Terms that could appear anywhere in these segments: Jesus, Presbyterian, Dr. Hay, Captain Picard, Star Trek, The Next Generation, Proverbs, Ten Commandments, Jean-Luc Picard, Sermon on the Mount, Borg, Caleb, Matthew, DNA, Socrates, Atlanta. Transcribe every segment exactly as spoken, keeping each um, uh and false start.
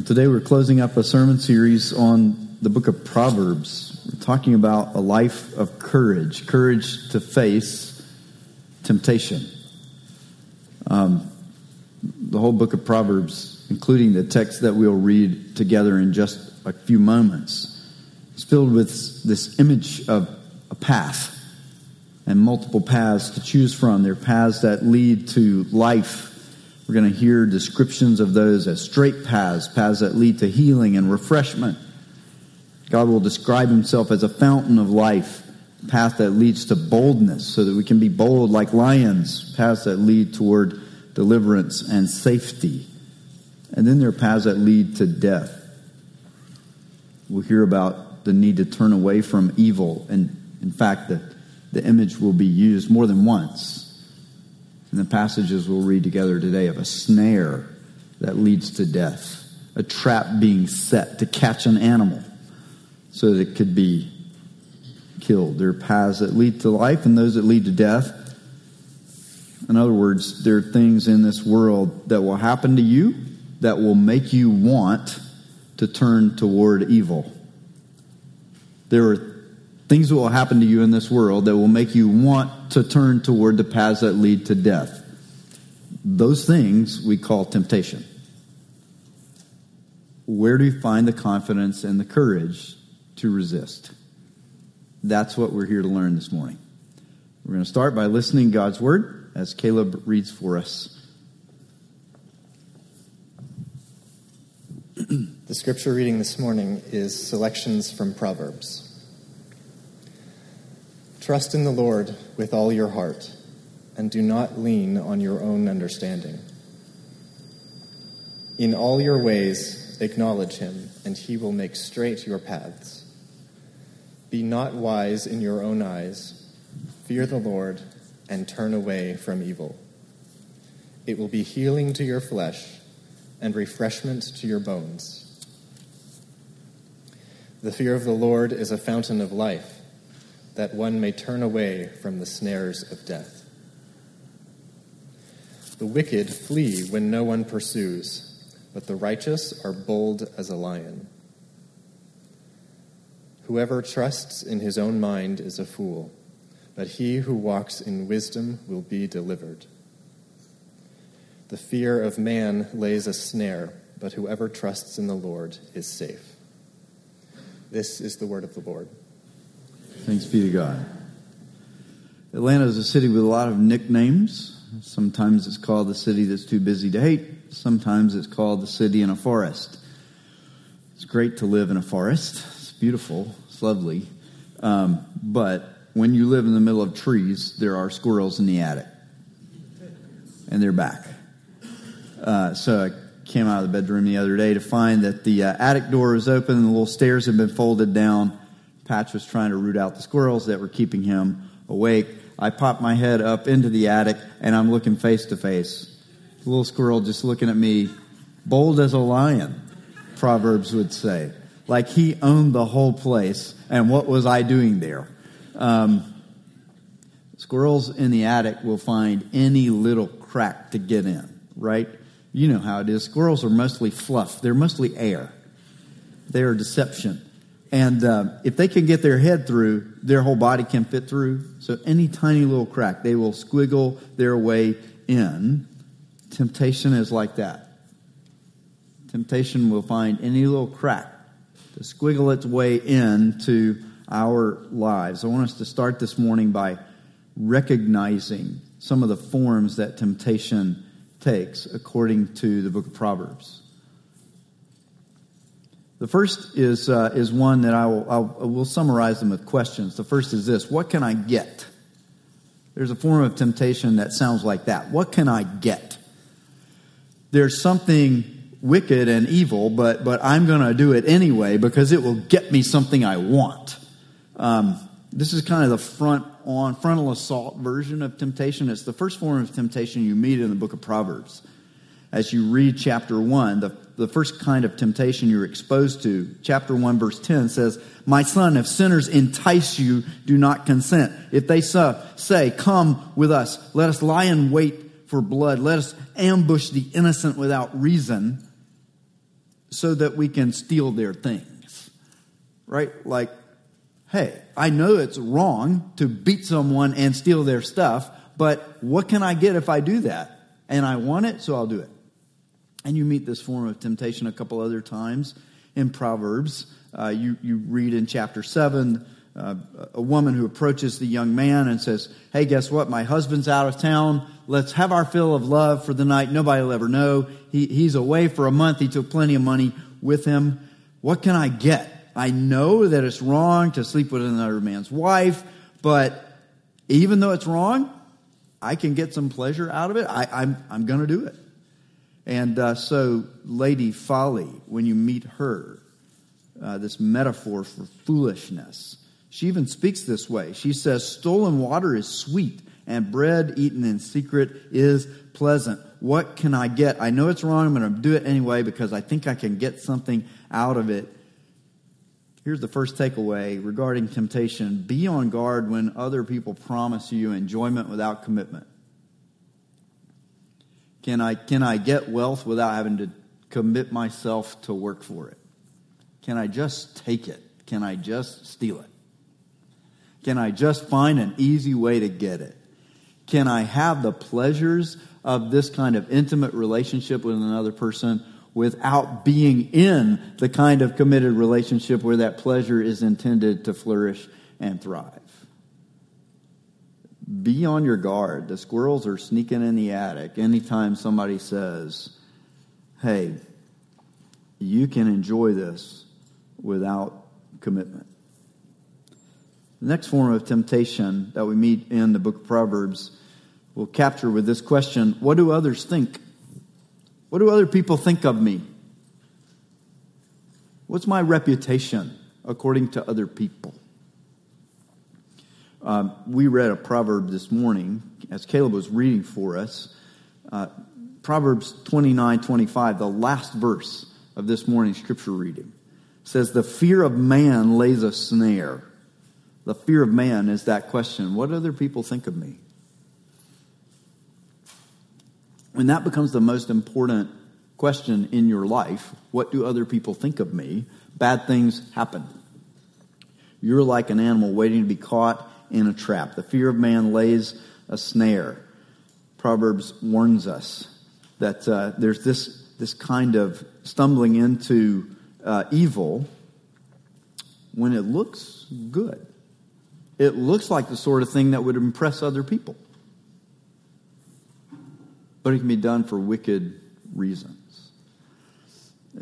Well, today we're closing up a sermon series on the book of Proverbs. We're talking about a life of courage, courage to face temptation. Um, the whole book of Proverbs, including the text that we'll read together in just a few moments, is filled with this image of a path and multiple paths to choose from. They're paths that lead to life. We're going to hear descriptions of those as straight paths, paths that lead to healing and refreshment. God will describe himself as a fountain of life, path that leads to boldness so that we can be bold like lions, paths that lead toward deliverance and safety. And then there are paths that lead to death. We'll hear about the need to turn away from evil. And in fact, the, the image will be used more than once in the passages we'll read together today of a snare that leads to death, a trap being set to catch an animal so that it could be killed. There are paths that lead to life and those that lead to death. In other words, there are things in this world that will happen to you that will make you want to turn toward evil. There are things that will happen to you in this world that will make you want to turn toward the paths that lead to death. Those things we call temptation. Where do you find the confidence and the courage to resist? That's what we're here to learn this morning. We're going to start by listening to God's word as Caleb reads for us. The scripture reading this morning is selections from Proverbs. Trust in the Lord with all your heart, and do not lean on your own understanding. In all your ways acknowledge him, and he will make straight your paths. Be not wise in your own eyes. Fear the Lord, and turn away from evil. It will be healing to your flesh, and refreshment to your bones. The fear of the Lord is a fountain of life, that one may turn away from the snares of death. The wicked flee when no one pursues, but the righteous are bold as a lion. Whoever trusts in his own mind is a fool, but he who walks in wisdom will be delivered. The fear of man lays a snare, but whoever trusts in the Lord is safe. This is the word of the Lord. Thanks be to God. Atlanta is a city with a lot of nicknames. Sometimes it's called the city that's too busy to hate. Sometimes it's called the city in a forest. It's great to live in a forest. It's beautiful. It's lovely. Um, but when you live in the middle of trees, there are squirrels in the attic. And they're back. Uh, so I came out of the bedroom the other day to find that the uh, attic door was open and the little stairs had been folded down. Patch was trying to root out the squirrels that were keeping him awake. I popped my head up into the attic, and I'm looking face to face. The little squirrel just looking at me, bold as a lion, Proverbs would say. Like he owned the whole place, and what was I doing there? Um, squirrels in the attic will find any little crack to get in, right? You know how it is. Squirrels are mostly fluff. They're mostly air. They are deception. And uh, if they can get their head through, their whole body can fit through. So any tiny little crack, they will squiggle their way in. Temptation is like that. Temptation will find any little crack to squiggle its way into our lives. I want us to start this morning by recognizing some of the forms that temptation takes according to the book of Proverbs. The first is uh, is one that I will I'll, I will summarize them with questions. The first is this: what can I get? There's a form of temptation that sounds like that. What can I get? There's something wicked and evil, but but I'm going to do it anyway because it will get me something I want. Um, this is kind of the front on frontal assault version of temptation. It's the first form of temptation you meet in the book of Proverbs. As you read chapter one, the The first kind of temptation you're exposed to, chapter one, verse ten says, "My son, if sinners entice you, do not consent. If they say, come with us, let us lie in wait for blood. Let us ambush the innocent without reason. so that we can steal their things, right? Like, hey, I know it's wrong to beat someone and steal their stuff, but what can I get if I do that? And I want it, so I'll do it. And you meet this form of temptation a couple other times in Proverbs. Uh, you, you read in chapter seven, uh, a woman who approaches the young man and says, hey, guess what? My husband's out of town. Let's have our fill of love for the night. Nobody will ever know. He, he's away for a month. He took plenty of money with him. What can I get? I know that it's wrong to sleep with another man's wife, but even though it's wrong, I can get some pleasure out of it. I, I'm, I'm going to do it. And uh, so Lady Folly, when you meet her, uh, this metaphor for foolishness, she even speaks this way. She says, stolen water is sweet, and bread eaten in secret is pleasant. What can I get? I know it's wrong. I'm going to do it anyway because I think I can get something out of it. Here's the first takeaway regarding temptation. Be on guard when other people promise you enjoyment without commitment. Can I, can I get wealth without having to commit myself to work for it? Can I just take it? Can I just steal it? Can I just find an easy way to get it? Can I have the pleasures of this kind of intimate relationship with another person without being in the kind of committed relationship where that pleasure is intended to flourish and thrive? Be on your guard. The squirrels are sneaking in the attic anytime somebody says, hey, you can enjoy this without commitment. The next form of temptation that we meet in the book of Proverbs will capture with this question, what do others think? What do other people think of me? What's my reputation according to other people? Um, we read a proverb this morning as Caleb was reading for us. Uh, Proverbs twenty-nine twenty-five, the last verse of this morning's scripture reading, says, the fear of man lays a snare. The fear of man is that question, what do other people think of me? When that becomes the most important question in your life, what do other people think of me? Bad things happen. You're like an animal waiting to be caught in a trap. The fear of man lays a snare. Proverbs warns us that uh, there's this, this kind of stumbling into uh, evil when it looks good. It looks like the sort of thing that would impress other people. But it can be done for wicked reasons.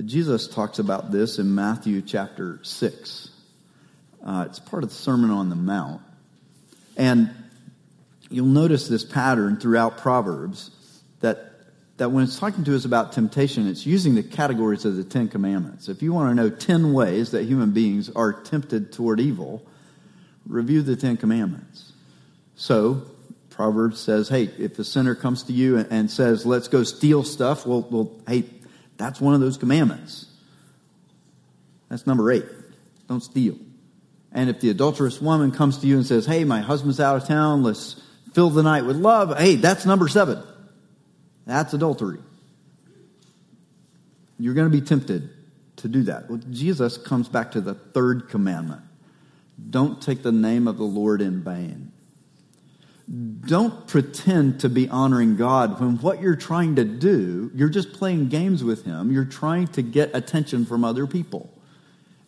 Jesus talks about this in Matthew chapter six. Uh, it's part of the Sermon on the Mount. And you'll notice this pattern throughout Proverbs that, that when it's talking to us about temptation, it's using the categories of the Ten Commandments. If you want to know ten ways that human beings are tempted toward evil, review the Ten Commandments. So Proverbs says, hey, if a sinner comes to you and, and says, let's go steal stuff, well, well, hey, that's one of those commandments. That's number eight. Don't steal. And if the adulterous woman comes to you and says, hey, my husband's out of town, let's fill the night with love, hey, that's number seven. That's adultery. You're going to be tempted to do that. Well, Jesus comes back to the third commandment. Don't take the name of the Lord in vain. Don't pretend to be honoring God when what you're trying to do, you're just playing games with him. You're trying to get attention from other people.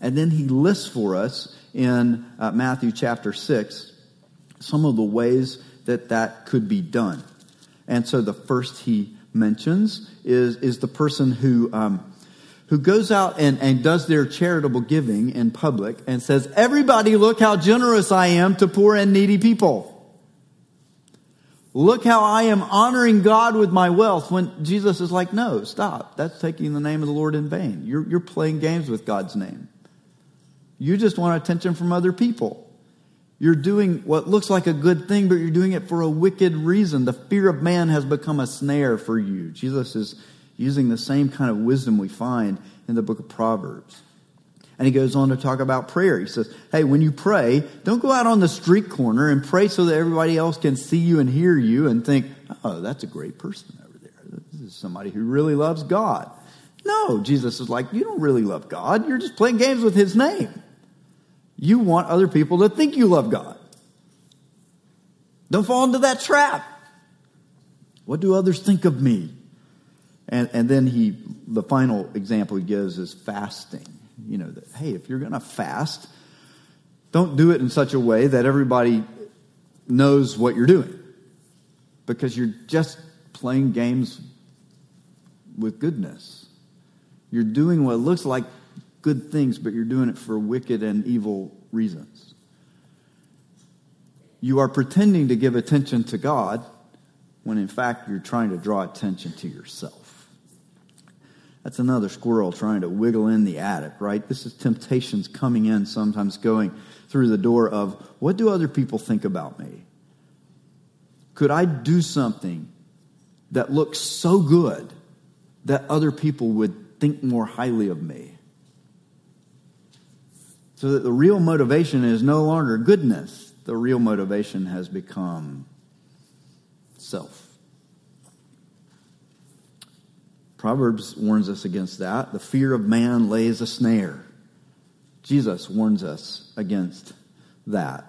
And then he lists for us in uh, Matthew chapter six some of the ways that that could be done. And so the first he mentions is, is the person who um, who goes out and, and does their charitable giving in public and says, everybody look how generous I am to poor and needy people. Look how I am honoring God with my wealth, when Jesus is like, no, stop. That's taking the name of the Lord in vain. You're, you're playing games with God's name. You just want attention from other people. You're doing what looks like a good thing, but you're doing it for a wicked reason. The fear of man has become a snare for you. Jesus is using the same kind of wisdom we find in the book of Proverbs. And he goes on to talk about prayer. He says, hey, when you pray, don't go out on the street corner and pray so that everybody else can see you and hear you and think, oh, that's a great person over there. This is somebody who really loves God. No, Jesus is like, you don't really love God. You're just playing games with his name. You want other people to think you love God. Don't fall into that trap. What do others think of me? And and then he, the final example he gives is fasting. You know, that, hey, if you're going to fast, don't do it in such a way that everybody knows what you're doing. Because you're just playing games with goodness. You're doing what looks like good things, but you're doing it for wicked and evil reasons. You are pretending to give attention to God when in fact you're trying to draw attention to yourself. That's another squirrel trying to wiggle in the attic, right? This is temptations coming in, sometimes going through the door of, what do other people think about me? Could I do something that looks so good that other people would think more highly of me? So that the real motivation is no longer goodness. The real motivation has become self. Proverbs warns us against that. The fear of man lays a snare. Jesus warns us against that.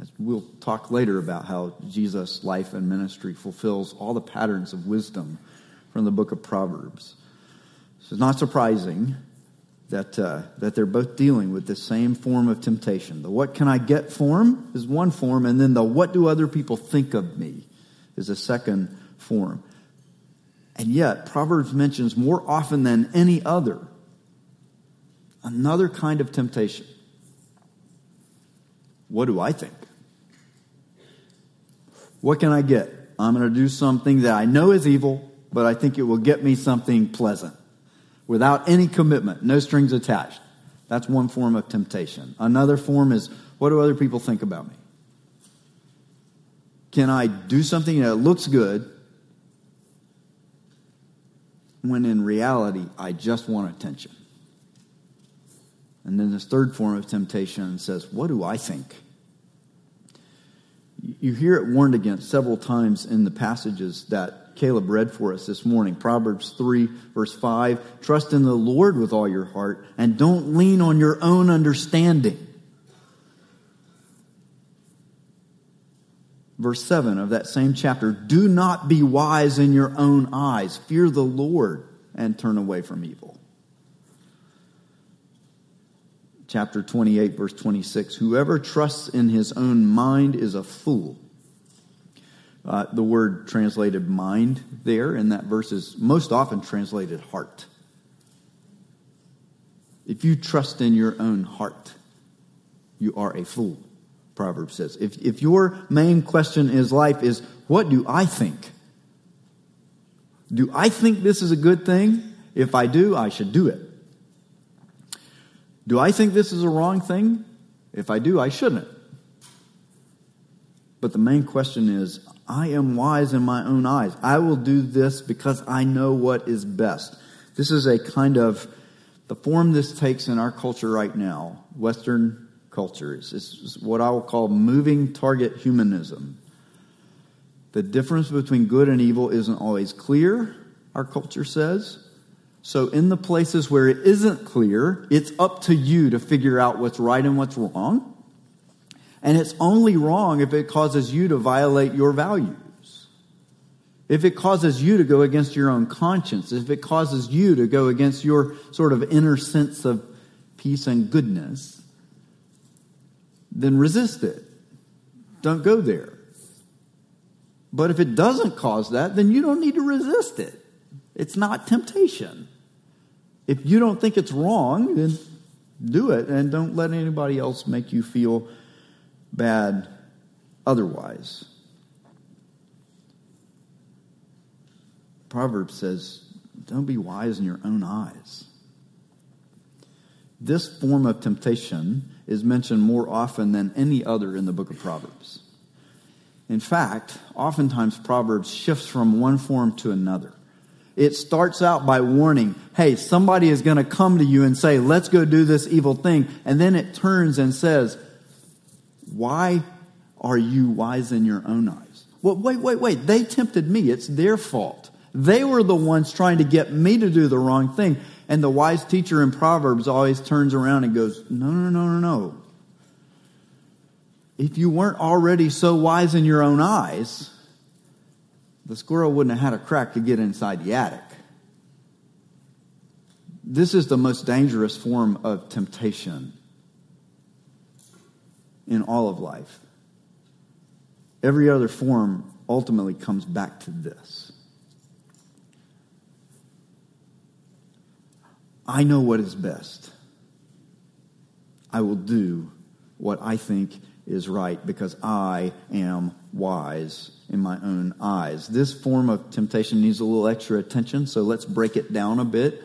As we'll talk later about how Jesus' life and ministry fulfills all the patterns of wisdom from the book of Proverbs. So it's not surprising that uh, that they're both dealing with the same form of temptation. The what can I get form is one form, and then the what do other people think of me is a second form. And yet, Proverbs mentions more often than any other another kind of temptation. What do I think? What can I get? I'm going to do something that I know is evil, but I think it will get me something pleasant without any commitment, no strings attached. That's one form of temptation. Another form is, what do other people think about me? Can I do something that looks good when in reality I just want attention? And then this third form of temptation says, what do I think? You hear it warned against several times in the passages that Caleb read for us this morning. Proverbs three, verse five, trust in the Lord with all your heart and don't lean on your own understanding. Verse seven of that same chapter, do not be wise in your own eyes. Fear the Lord and turn away from evil. Chapter twenty-eight, verse twenty-six, whoever trusts in his own mind is a fool. Uh, the word translated mind there in that verse is most often translated heart. If you trust in your own heart, you are a fool, Proverbs says. If, if your main question in life is, what do I think? Do I think this is a good thing? If I do, I should do it. Do I think this is a wrong thing? If I do, I shouldn't. But the main question is, I am wise in my own eyes. I will do this because I know what is best. This is a kind of, the form this takes in our culture right now, Western culture, is what I will call moving target humanism. The difference between good and evil isn't always clear, our culture says. So in the places where it isn't clear, it's up to you to figure out what's right and what's wrong. And it's only wrong if it causes you to violate your values. If it causes you to go against your own conscience. If it causes you to go against your sort of inner sense of peace and goodness. Then resist it. Don't go there. But if it doesn't cause that, then you don't need to resist it. It's not temptation. If you don't think it's wrong, then do it and don't let anybody else make you feel bad otherwise. Proverbs says, don't be wise in your own eyes. This form of temptation is mentioned more often than any other in the book of Proverbs. In fact, oftentimes Proverbs shifts from one form to another. It starts out by warning, hey, somebody is going to come to you and say, let's go do this evil thing. And then it turns and says, why are you wise in your own eyes? Well, wait, wait, wait. They tempted me. It's their fault. They were the ones trying to get me to do the wrong thing. And the wise teacher in Proverbs always turns around and goes, no, no, no, no, no. If you weren't already so wise in your own eyes, the squirrel wouldn't have had a crack to get inside the attic. This is the most dangerous form of temptation in all of life. Every other form ultimately comes back to this. I know what is best. I will do what I think is right because I am wise in my own eyes. This form of temptation needs a little extra attention, so let's break it down a bit.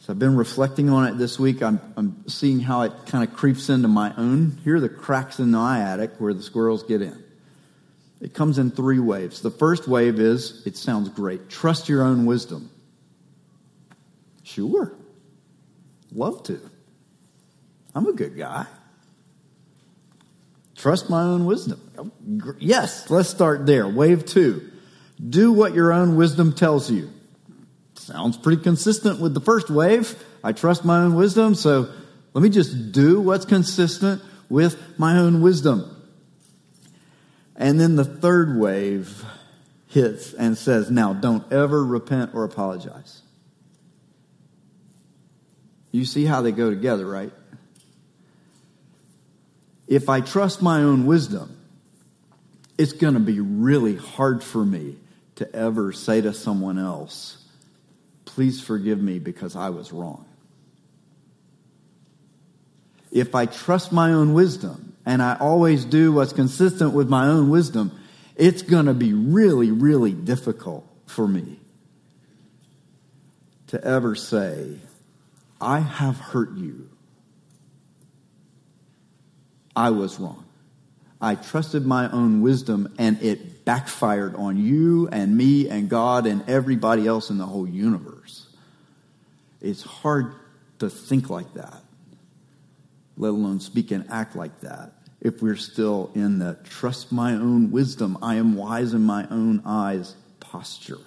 So I've been reflecting on it this week. I'm, I'm seeing how it kind of creeps into my own. Here are the cracks in the attic where the squirrels get in. It comes in three waves. The first wave is, it sounds great, trust your own wisdom. Sure. Love to. I'm a good guy. Trust my own wisdom. Yes, let's start there. Wave two, do what your own wisdom tells you. Sounds pretty consistent with the first wave. I trust my own wisdom, so let me just do what's consistent with my own wisdom. And then the third wave hits and says, now don't ever repent or apologize. You see how they go together, right? If I trust my own wisdom, it's going to be really hard for me to ever say to someone else, please forgive me because I was wrong. If I trust my own wisdom and I always do what's consistent with my own wisdom, it's going to be really, really difficult for me to ever say, I have hurt you. I was wrong. I trusted my own wisdom and it backfired on you and me and God and everybody else in the whole universe. It's hard to think like that, let alone speak and act like that, if we're still in the trust my own wisdom, I am wise in my own eyes posture.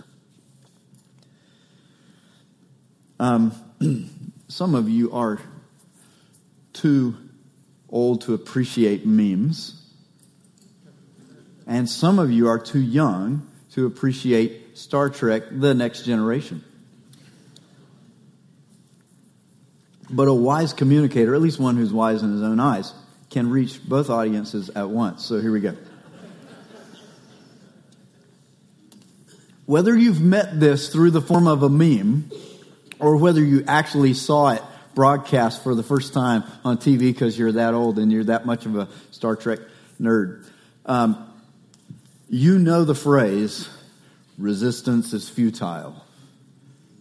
Um, some of you are too old to appreciate memes. And some of you are too young to appreciate Star Trek, The Next Generation. But a wise communicator, at least one who's wise in his own eyes, can reach both audiences at once. So here we go. Whether you've met this through the form of a meme, or whether you actually saw it broadcast for the first time on T V because you're that old and you're that much of a Star Trek nerd, um, you know the phrase, resistance is futile.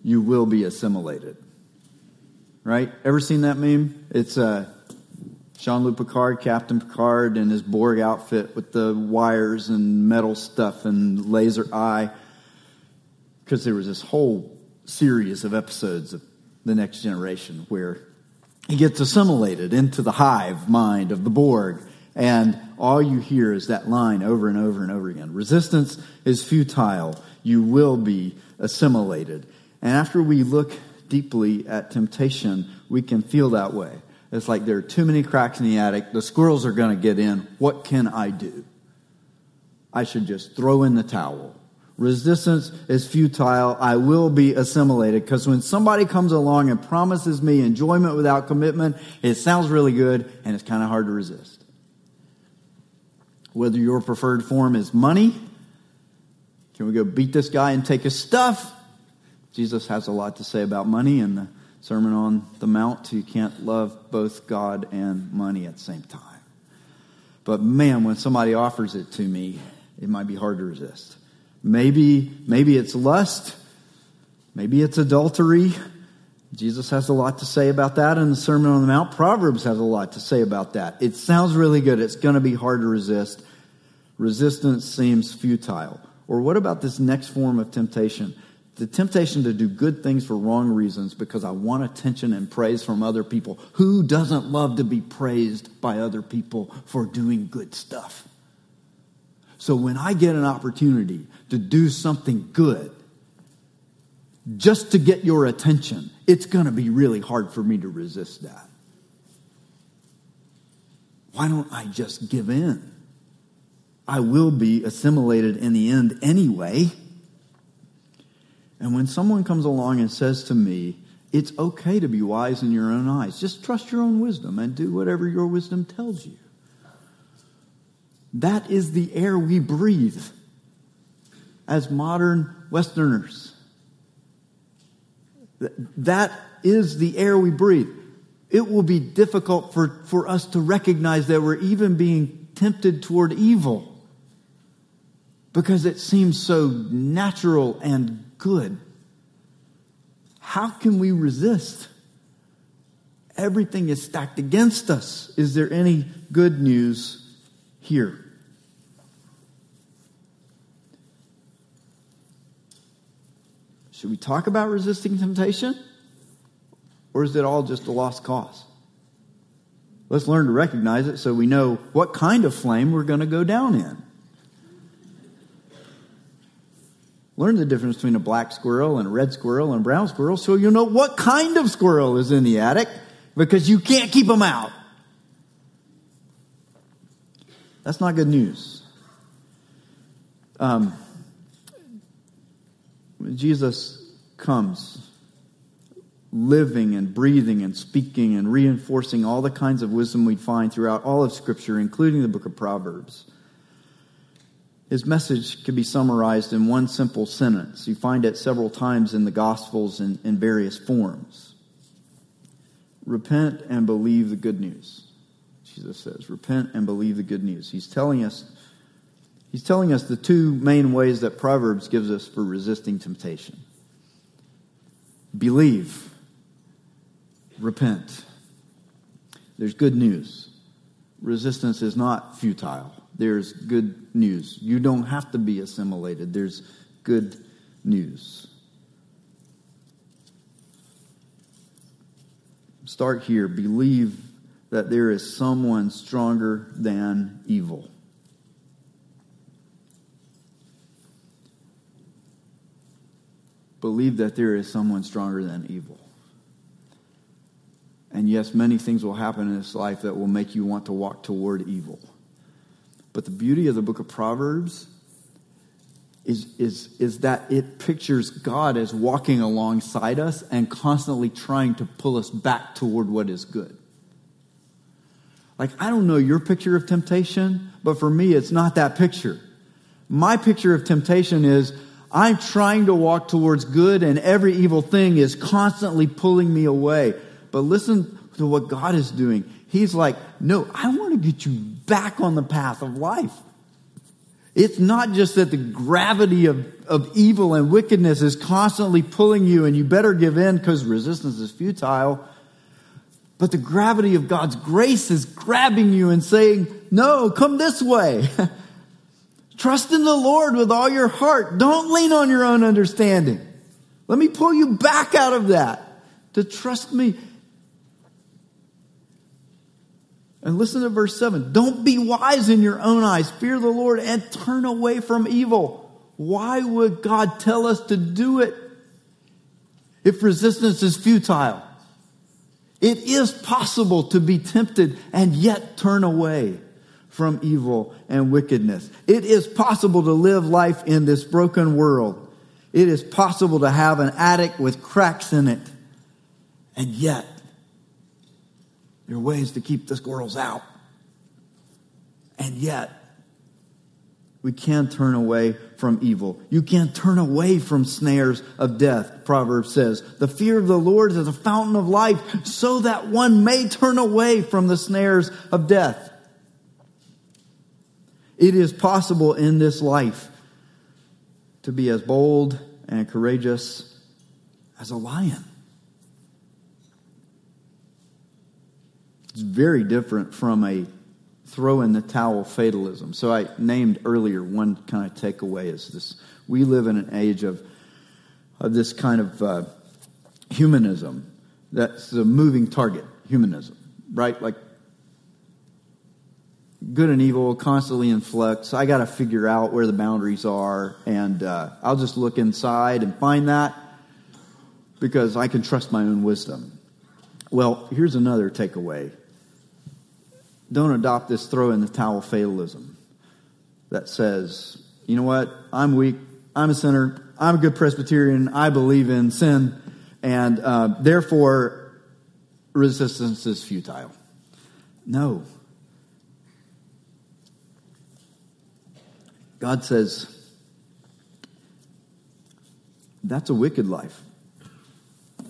You will be assimilated. Right? Ever seen that meme? It's uh, Jean-Luc Picard, Captain Picard, and his Borg outfit with the wires and metal stuff and laser eye. Because there was this whole series of episodes of The Next Generation where he gets assimilated into the hive mind of the Borg. And all you hear is that line over and over and over again. Resistance is futile. You will be assimilated. And after we look deeply at temptation, we can feel that way. It's like there are too many cracks in the attic. The squirrels are going to get in. What can I do? I should just throw in the towel. Resistance is futile. I will be assimilated. Because when somebody comes along and promises me enjoyment without commitment, it sounds really good and it's kind of hard to resist. Whether your preferred form is money, can we go beat this guy and take his stuff? Jesus has a lot to say about money in the Sermon on the Mount. You can't love both God and money at the same time. But man, when somebody offers it to me, it might be hard to resist. Maybe, maybe it's lust. Maybe it's adultery. Jesus has a lot to say about that in the Sermon on the Mount. Proverbs has a lot to say about that. It sounds really good. It's going to be hard to resist. Resistance seems futile. Or what about this next form of temptation? The temptation to do good things for wrong reasons because I want attention and praise from other people. Who doesn't love to be praised by other people for doing good stuff? So when I get an opportunity to do something good, just to get your attention, it's going to be really hard for me to resist that. Why don't I just give in? I will be assimilated in the end anyway. And when someone comes along and says to me, it's okay to be wise in your own eyes, just trust your own wisdom and do whatever your wisdom tells you. That is the air we breathe as modern Westerners. That is the air we breathe. It will be difficult for, for us to recognize that we're even being tempted toward evil because it seems so natural and good. How can we resist? Everything is stacked against us. Is there any good news here? Should we talk about resisting temptation? Or is it all just a lost cause? Let's learn to recognize it so we know what kind of flame we're going to go down in. Learn the difference between a black squirrel and a red squirrel and a brown squirrel so you'll know what kind of squirrel is in the attic because you can't keep them out. That's not good news. Um, Jesus comes living and breathing and speaking and reinforcing all the kinds of wisdom we'd find throughout all of Scripture, including the book of Proverbs. His message could be summarized in one simple sentence. You find it several times in the Gospels in, in various forms. Repent and believe the good news. Jesus says, repent and believe the good news. He's telling us He's telling us the two main ways that Proverbs gives us for resisting temptation. Believe. Repent. There's good news. Resistance is not futile. There's good news. You don't have to be assimilated. There's good news. Start here. Believe that there is someone stronger than evil. Believe that there is someone stronger than evil. And yes, many things will happen in this life that will make you want to walk toward evil. But the beauty of the book of Proverbs is, is, is that it pictures God as walking alongside us and constantly trying to pull us back toward what is good. Like, I don't know your picture of temptation, but for me, it's not that picture. My picture of temptation is, I'm trying to walk towards good, and every evil thing is constantly pulling me away. But listen to what God is doing. He's like, no, I want to get you back on the path of life. It's not just that the gravity of, of evil and wickedness is constantly pulling you, and you better give in because resistance is futile. But the gravity of God's grace is grabbing you and saying, no, come this way. Trust in the Lord with all your heart. Don't lean on your own understanding. Let me pull you back out of that to trust me. And listen to verse seven. Don't be wise in your own eyes. Fear the Lord and turn away from evil. Why would God tell us to do it if resistance is futile? It is possible to be tempted and yet turn away from evil and wickedness. It is possible to live life in this broken world. It is possible to have an attic with cracks in it. And yet, there are ways to keep the squirrels out. And yet, we can turn away from evil. You can turn away from snares of death, Proverbs says. The fear of the Lord is the fountain of life, so that one may turn away from the snares of death. It is possible in this life to be as bold and courageous as a lion. It's very different from a throw in the towel fatalism. So I named earlier one kind of takeaway is this. We live in an age of, of this kind of uh, humanism that's a moving target, humanism, right? Like, good and evil, constantly in flux. I got to figure out where the boundaries are, and uh, I'll just look inside and find that. because I can trust my own wisdom. Well, here's another takeaway. Don't adopt this throw-in-the-towel fatalism that says, you know what, I'm weak, I'm a sinner, I'm a good Presbyterian, I believe in sin, and uh, therefore resistance is futile. No. God says, that's a wicked life.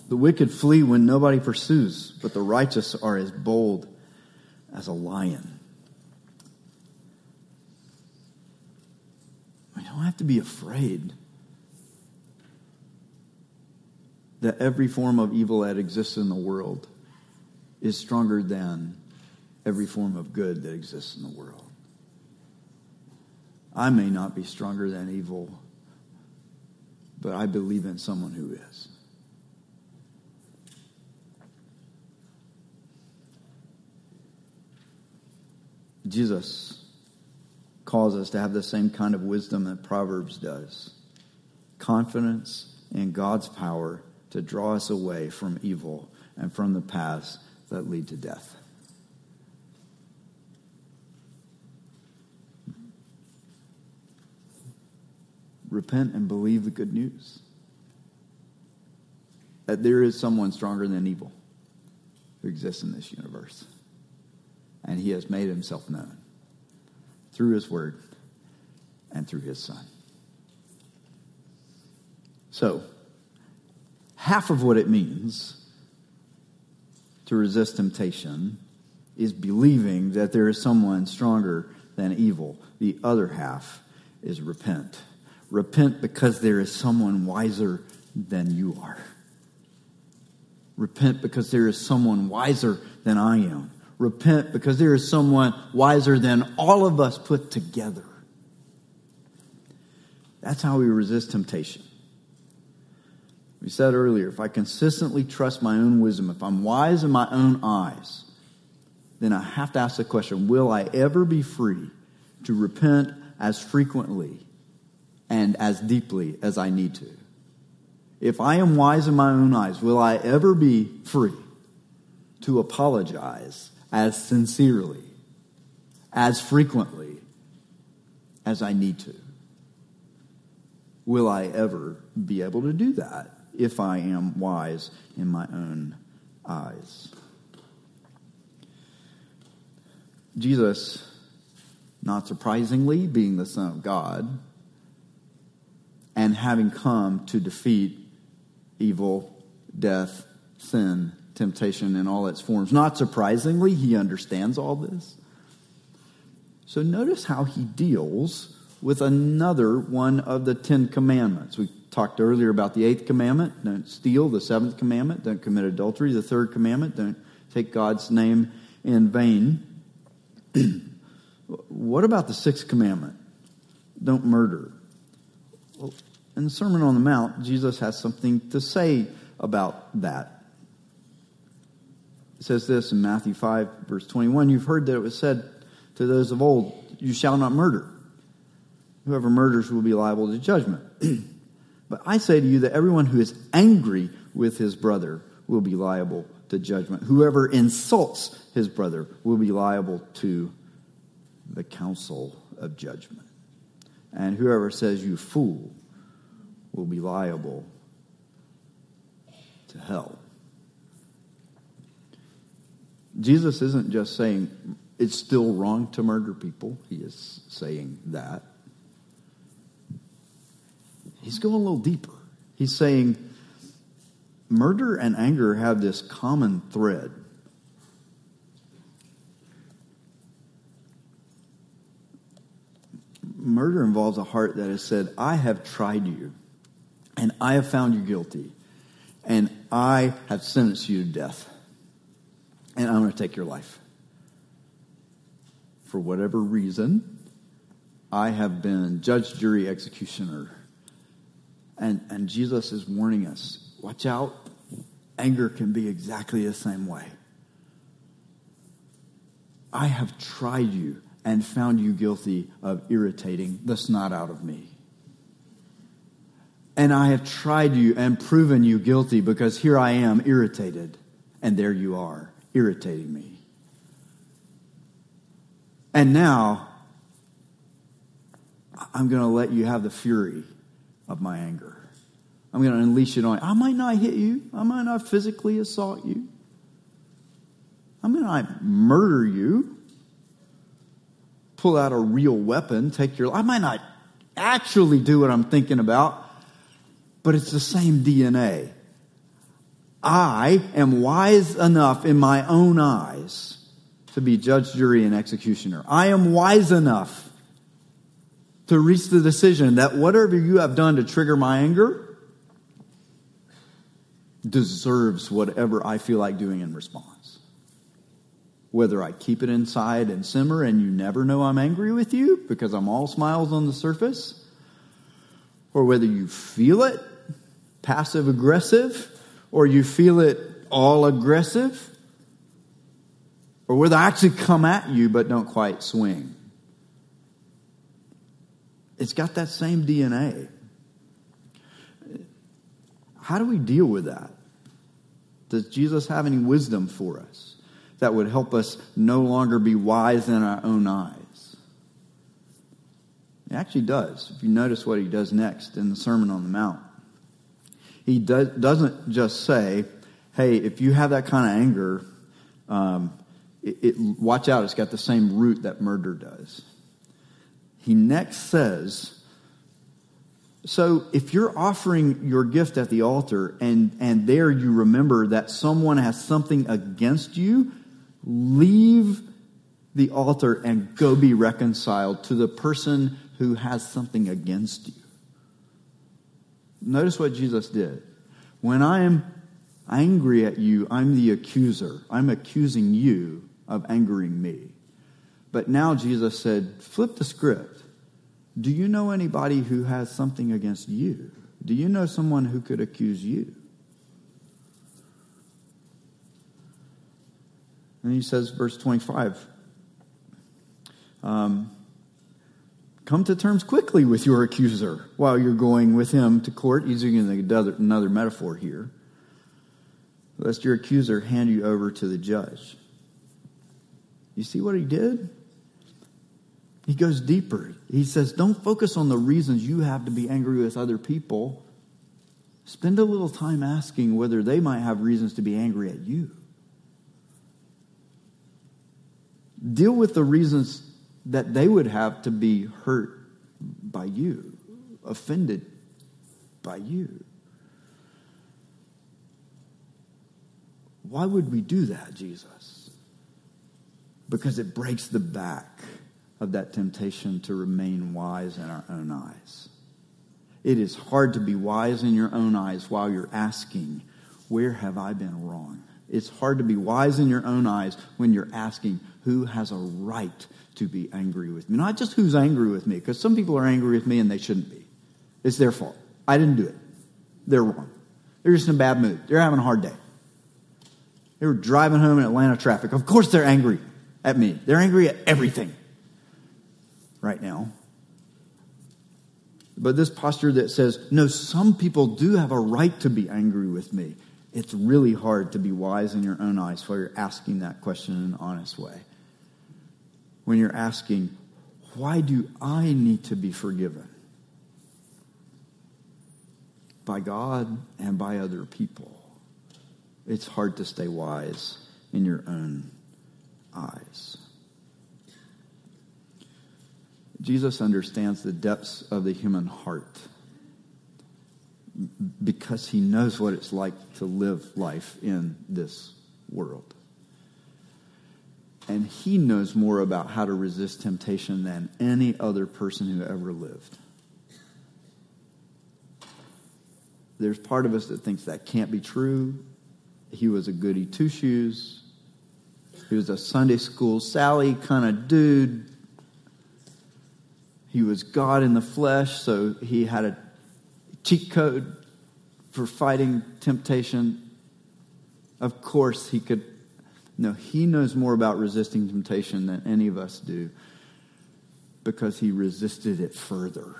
The wicked flee when nobody pursues, but the righteous are as bold as a lion. We don't have to be afraid that every form of evil that exists in the world is stronger than every form of good that exists in the world. I may not be stronger than evil, but I believe in someone who is. Jesus calls us to have the same kind of wisdom that Proverbs does. Confidence in God's power to draw us away from evil and from the paths that lead to death. Repent and believe the good news. That there is someone stronger than evil who exists in this universe. And he has made himself known through his word and through his son. So, half of what it means to resist temptation is believing that there is someone stronger than evil. The other half is repent. Repent because there is someone wiser than you are. Repent because there is someone wiser than I am. Repent because there is someone wiser than all of us put together. That's how we resist temptation. We said earlier, if I consistently trust my own wisdom, if I'm wise in my own eyes, then I have to ask the question, will I ever be free to repent as frequently and as deeply as I need to? If I am wise in my own eyes, will I ever be free to apologize as sincerely, as frequently as I need to? Will I ever be able to do that if I am wise in my own eyes? Jesus, not surprisingly, being the Son of God, and having come to defeat evil, death, sin, temptation in all its forms. Not surprisingly, he understands all this. So notice how he deals with another one of the Ten Commandments. We talked earlier about the eighth commandment, don't steal, the seventh commandment, don't commit adultery, the third commandment, don't take God's name in vain. What about the sixth commandment? Don't murder. Well, in the Sermon on the Mount, Jesus has something to say about that. It says this in Matthew five, verse twenty-one, you've heard that it was said to those of old, you shall not murder. Whoever murders will be liable to judgment. But I say to you that everyone who is angry with his brother will be liable to judgment. Whoever insults his brother will be liable to the council of judgment. And whoever says you fool will be liable to hell. Jesus isn't just saying it's still wrong to murder people. He is saying that. He's going a little deeper. He's saying murder and anger have this common thread. Murder involves a heart that has said, I have tried you, and I have found you guilty, and I have sentenced you to death, and I'm going to take your life. For whatever reason, I have been judge, jury, executioner. And, and Jesus is warning us, watch out. Anger can be exactly the same way. I have tried you and found you guilty of irritating the snot out of me. and I have tried you and proven you guilty, because here I am irritated, and there you are irritating me. And now I'm going to let you have the fury of my anger. I'm going to unleash it on you. I might not hit you. I might not physically assault you. I might not murder you. Pull out a real weapon. Take your. I might not actually do what I'm thinking about. But it's the same D N A. I am wise enough in my own eyes to be judge, jury, and executioner. I am wise enough to reach the decision that whatever you have done to trigger my anger deserves whatever I feel like doing in response. Whether I keep it inside and simmer and you never know I'm angry with you because I'm all smiles on the surface, or whether you feel it passive aggressive, or you feel it all aggressive, or whether I actually come at you but don't quite swing. It's got that same D N A. How do we deal with that? Does Jesus have any wisdom for us that would help us no longer be wise in our own eyes? It actually does. If you notice what he does next in the Sermon on the Mount, he do- doesn't just say, hey, if you have that kind of anger, um, it, it, watch out, it's got the same root that murder does. He next says, so if you're offering your gift at the altar and, and there you remember that someone has something against you, leave the altar and go be reconciled to the person who has something against you. Notice what Jesus did. When I am angry at you, I'm the accuser. I'm accusing you of angering me. But now Jesus said, flip the script. Do you know anybody who has something against you? Do you know someone who could accuse you? And he says, verse twenty-five, um, come to terms quickly with your accuser while you're going with him to court. Using another, another metaphor here. Lest your accuser hand you over to the judge. You see what he did? He goes deeper. He says, don't focus on the reasons you have to be angry with other people. Spend a little time asking whether they might have reasons to be angry at you. Deal with the reasons that they would have to be hurt by you, offended by you. Why would we do that, Jesus? Because it breaks the back of that temptation to remain wise in our own eyes. It is hard to be wise in your own eyes while you're asking, where have I been wrong? It's hard to be wise in your own eyes when you're asking, who has a right to be angry with me? Not just who's angry with me, because some people are angry with me and they shouldn't be. It's their fault. I didn't do it. They're wrong. They're just in a bad mood. They're having a hard day. They were driving home in Atlanta traffic. Of course they're angry at me. They're angry at everything right now. But this posture that says, no, some people do have a right to be angry with me. It's really hard to be wise in your own eyes while you're asking that question in an honest way. When you're asking, why do I need to be forgiven? By God and by other people. It's hard to stay wise in your own eyes. Jesus understands the depths of the human heart because he knows what it's like to live life in this world. And he knows more about how to resist temptation than any other person who ever lived. There's part of us that thinks that can't be true. He was a goody two-shoes. He was a Sunday school Sally kind of dude. He was God in the flesh, so he had a cheat code for fighting temptation. Of course he could. No, he knows more about resisting temptation than any of us do because he resisted it further.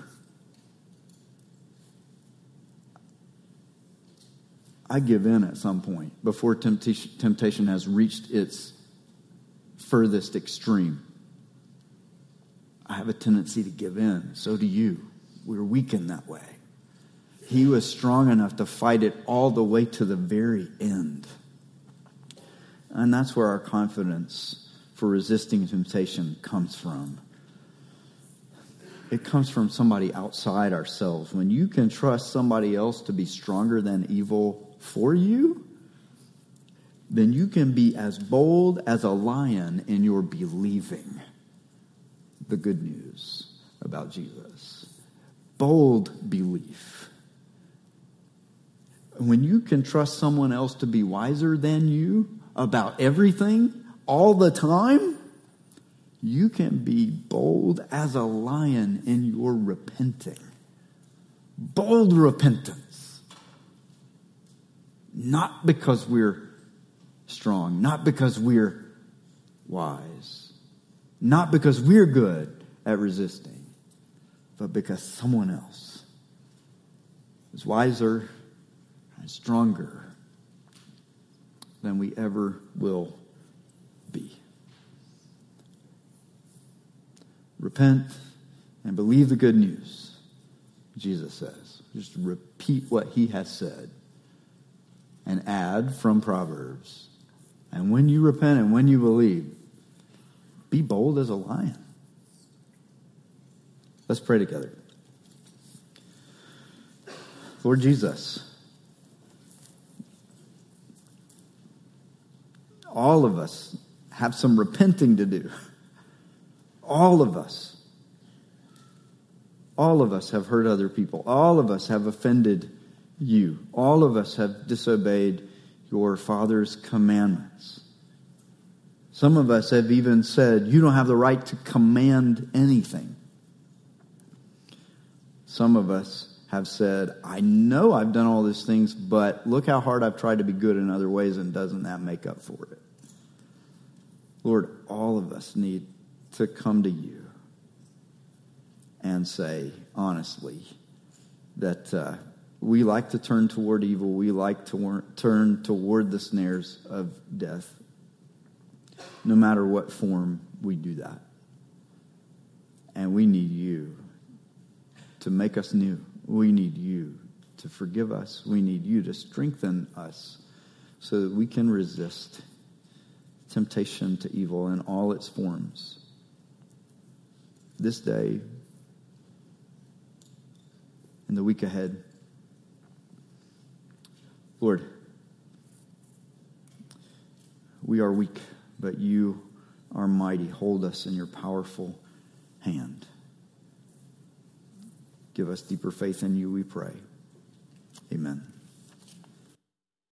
I give in at some point before temptation has reached its furthest extreme. I have a tendency to give in. So do you. We're weakened that way. He was strong enough to fight it all the way to the very end. And that's where our confidence for resisting temptation comes from. It comes from somebody outside ourselves. When you can trust somebody else to be stronger than evil for you, then you can be as bold as a lion in your believing the good news about Jesus. Bold belief. When you can trust someone else to be wiser than you about everything all the time, you can be bold as a lion in your repenting. Bold repentance. Not because we're strong, not because we're wise, not because we're good at resisting, but because someone else is wiser and stronger than we ever will be. Repent and believe the good news, Jesus says. Just repeat what he has said and add from Proverbs. And when you repent and when you believe, be bold as a lion. Let's pray together. Lord Jesus, all of us have some repenting to do. All of us. All of us have hurt other people. All of us have offended you. All of us have disobeyed your Father's commandments. Some of us have even said, you don't have the right to command anything. Some of us have said, I know I've done all these things, but look how hard I've tried to be good in other ways, and doesn't that make up for it? Lord, all of us need to come to you and say, honestly, that uh, we like to turn toward evil. We like to wor- turn toward the snares of death. No matter what form we do that. And we need you to make us new. We need you to forgive us. We need you to strengthen us so that we can resist temptation to evil in all its forms. This day and the week ahead. Lord, we are weak, but you are mighty. Hold us in your powerful hand. Give us deeper faith in you, we pray. Amen.